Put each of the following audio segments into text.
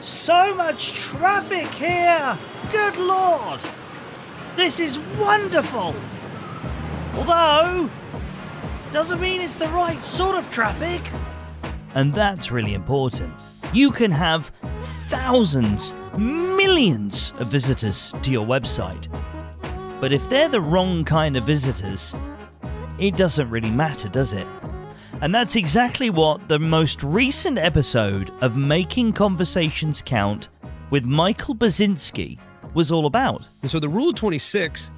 So much traffic here! Good Lord! This is wonderful! Although, doesn't mean it's the right sort of traffic. And that's really important. You can have thousands, millions of visitors to your website. But if they're the wrong kind of visitors, it doesn't really matter, does it? And that's exactly what the most recent episode of Making Conversations Count with Michael Buzinski was all about. And so the Rule of 26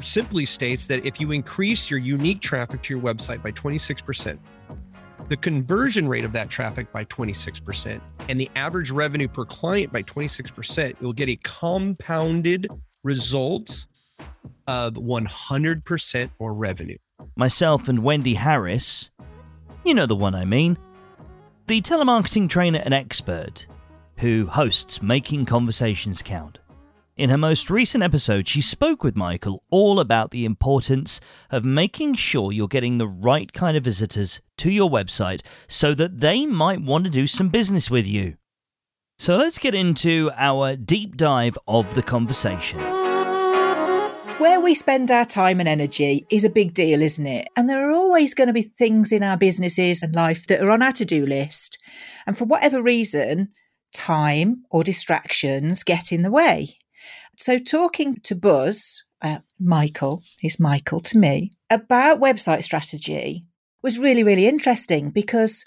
simply states that if you increase your unique traffic to your website by 26%, the conversion rate of that traffic by 26%, and the average revenue per client by 26%, you'll get a compounded result of 100% more revenue. Myself and Wendy Harris, you know the one I mean, the telemarketing trainer and expert who hosts Making Conversations Count. In her most recent episode, she spoke with Michael all about the importance of making sure you're getting the right kind of visitors to your website so that they might want to do some business with you. So let's get into our deep dive of the conversation. Where we spend our time and energy is a big deal, isn't it? And there are always going to be things in our businesses and life that are on our to-do list. And for whatever reason, time or distractions get in the way. So talking to Buzz, Michael, it's Michael to me, about website strategy was really, really interesting because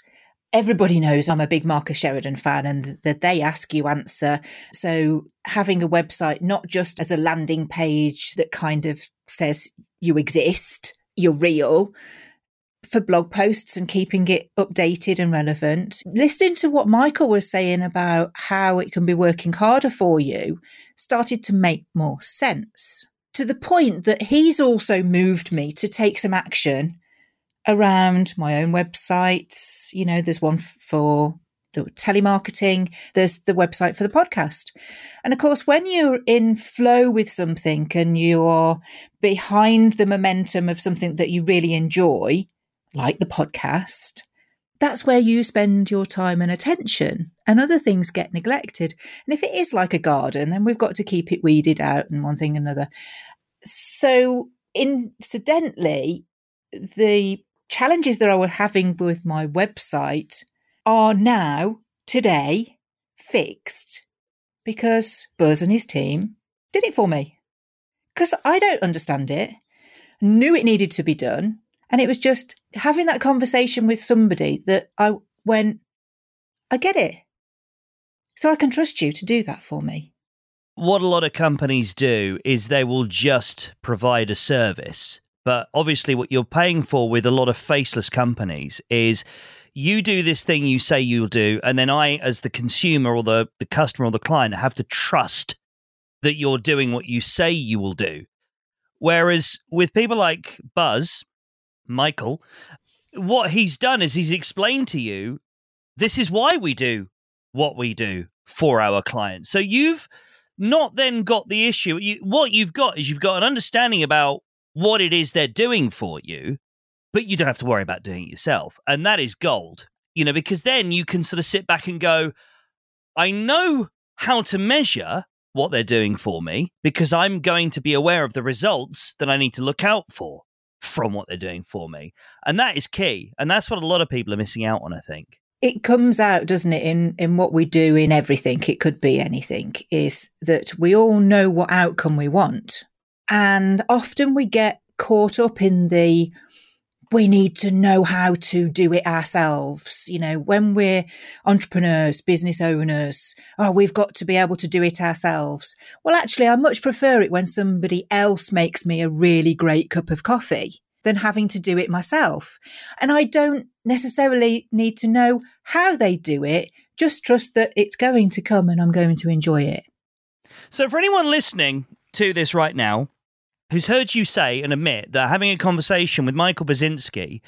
everybody knows I'm a big Marcus Sheridan fan and that they ask you answer. So having a website, not just as a landing page that kind of says you exist, you're real, for blog posts and keeping it updated and relevant. Listening to what Michael was saying about how it can be working harder for you started to make more sense, to the point that he's also moved me to take some action around my own websites. You know, there's one for the telemarketing, there's the website for the podcast. And of course, when you're in flow with something and you're behind the momentum of something that you really enjoy, like the podcast, that's where you spend your time and attention, and other things get neglected. And if it is like a garden, then we've got to keep it weeded out and one thing and another. So incidentally, the challenges that I was having with my website are now, today, fixed because Buzz and his team did it for me. Because I don't understand it, knew it needed to be done. And it was just having that conversation with somebody that I went, I get it. So I can trust you to do that for me. What a lot of companies do is they will just provide a service. But obviously what you're paying for with a lot of faceless companies is you do this thing you say you'll do. And then I, as the consumer or the customer or the client, have to trust that you're doing what you say you will do. Whereas with people like Buzz, Michael, what he's done is he's explained to you, this is why we do what we do for our clients. So you've not then got the issue. What you've got is you've got an understanding about what it is they're doing for you, but you don't have to worry about doing it yourself. And that is gold, you know, because then you can sort of sit back and go, I know how to measure what they're doing for me because I'm going to be aware of the results that I need to look out for from what they're doing for me. And that is key. And that's what a lot of people are missing out on, I think. It comes out, doesn't it, in what we do in everything, it could be anything, is that we all know what outcome we want. And often we get caught up in the, we need to know how to do it ourselves. You know, when we're entrepreneurs, business owners, oh, we've got to be able to do it ourselves. Well, actually, I much prefer it when somebody else makes me a really great cup of coffee than having to do it myself. And I don't necessarily need to know how they do it. Just trust that it's going to come and I'm going to enjoy it. So for anyone listening to this right now, who's heard you say and admit that having a conversation with Michael Buzinski,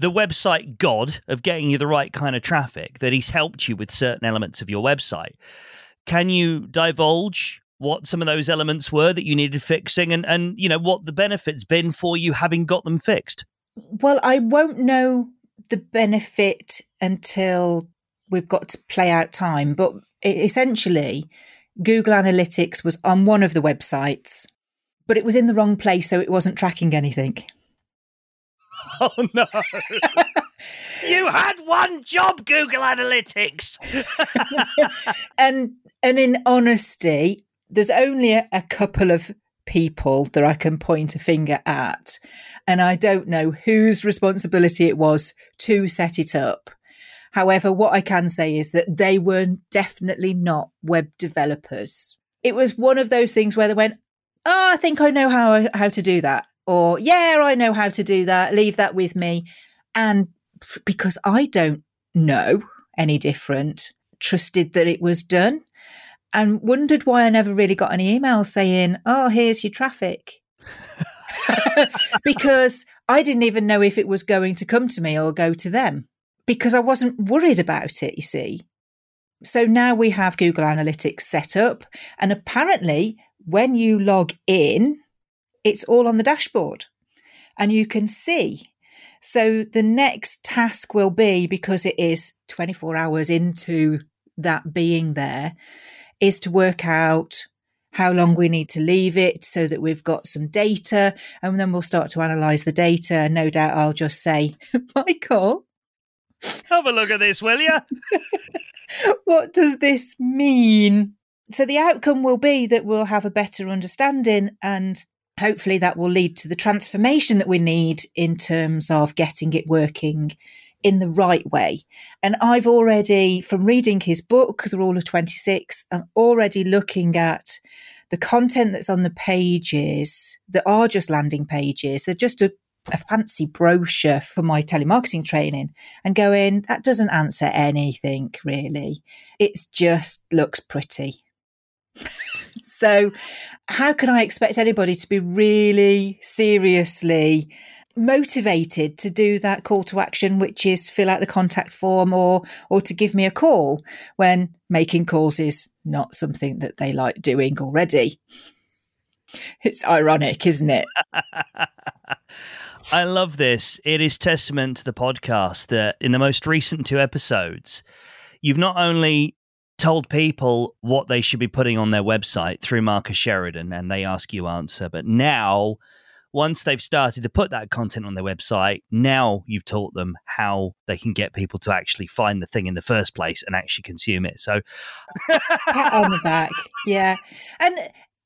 the website god of getting you the right kind of traffic, that he's helped you with certain elements of your website. Can you divulge what some of those elements were that you needed fixing and you know, what the benefit's been for you having got them fixed? Well, I won't know the benefit until we've got to play out time, but essentially Google Analytics was on one of the websites, but it was in the wrong place, so it wasn't tracking anything. Oh, no. You had one job, Google Analytics. And in honesty, there's only a couple of people that I can point a finger at, and I don't know whose responsibility it was to set it up. However, what I can say is that they were definitely not web developers. It was one of those things where they went, oh, I think I know how to do that. Or, yeah, I know how to do that. Leave that with me. And because I don't know any different, trusted that it was done and wondered why I never really got an email saying, oh, here's your traffic. Because I didn't even know if it was going to come to me or go to them because I wasn't worried about it, you see. So now we have Google Analytics set up, and apparently when you log in, it's all on the dashboard and you can see. So the next task will be, because it is 24 hours into that being there, is to work out how long we need to leave it so that we've got some data, and then we'll start to analyse the data. And no doubt I'll just say, Michael, have a look at this, will you? What does this mean? So the outcome will be that we'll have a better understanding, and hopefully that will lead to the transformation that we need in terms of getting it working in the right way. And I've already, from reading his book, The Rule of 26, I'm already looking at the content that's on the pages that are just landing pages. They're just a fancy brochure for my telemarketing training, and going, that doesn't answer anything really. It just looks pretty. So how can I expect anybody to be really seriously motivated to do that call to action, which is fill out the contact form or to give me a call, when making calls is not something that they like doing already? It's ironic, isn't it? I love this. It is testament to the podcast that in the most recent 2 episodes, you've not only told people what they should be putting on their website through Marcus Sheridan and they ask you answer, but now once they've started to put that content on their website, now you've taught them how they can get people to actually find the thing in the first place and actually consume it. So pat on the back. Yeah. And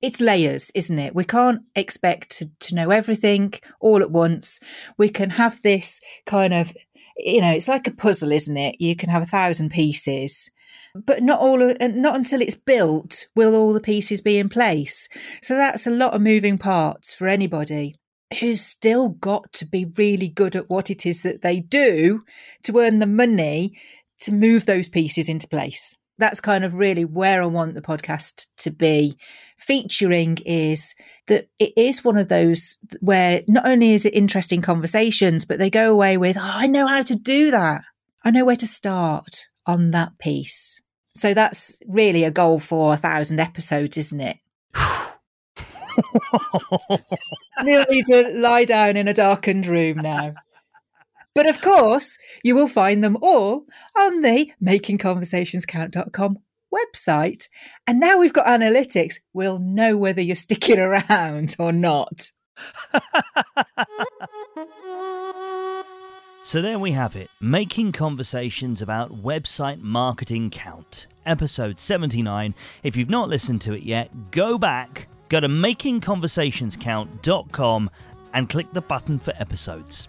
it's layers, isn't it? We can't expect to know everything all at once. We can have this kind of, you know, it's like a puzzle, isn't it? You can have 1,000 pieces, but not until it's built will all the pieces be in place. So that's a lot of moving parts for anybody who's still got to be really good at what it is that they do to earn the money to move those pieces into place. That's kind of really where I want the podcast to be featuring, is that it is one of those where not only is it interesting conversations, but they go away with, oh, I know how to do that. I know where to start on that piece. So that's really a goal for 1,000 episodes, isn't it? You'll need to lie down in a darkened room now. But of course, you will find them all on the makingconversationscount.com website. And now we've got analytics, we'll know whether you're sticking around or not. So there we have it, Making Conversations About Website Marketing Count, episode 79. If you've not listened to it yet, go back, go to makingconversationscount.com and click the button for episodes.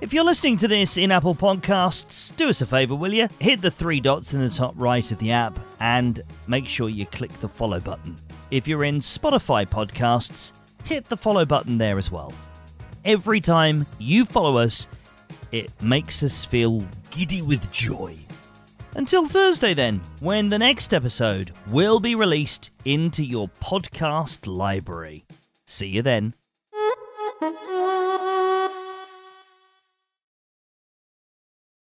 If you're listening to this in Apple Podcasts, do us a favour, will you? Hit the 3 dots in the top right of the app and make sure you click the follow button. If you're in Spotify podcasts, hit the follow button there as well. Every time you follow us, it makes us feel giddy with joy. Until Thursday then, when the next episode will be released into your podcast library. See you then.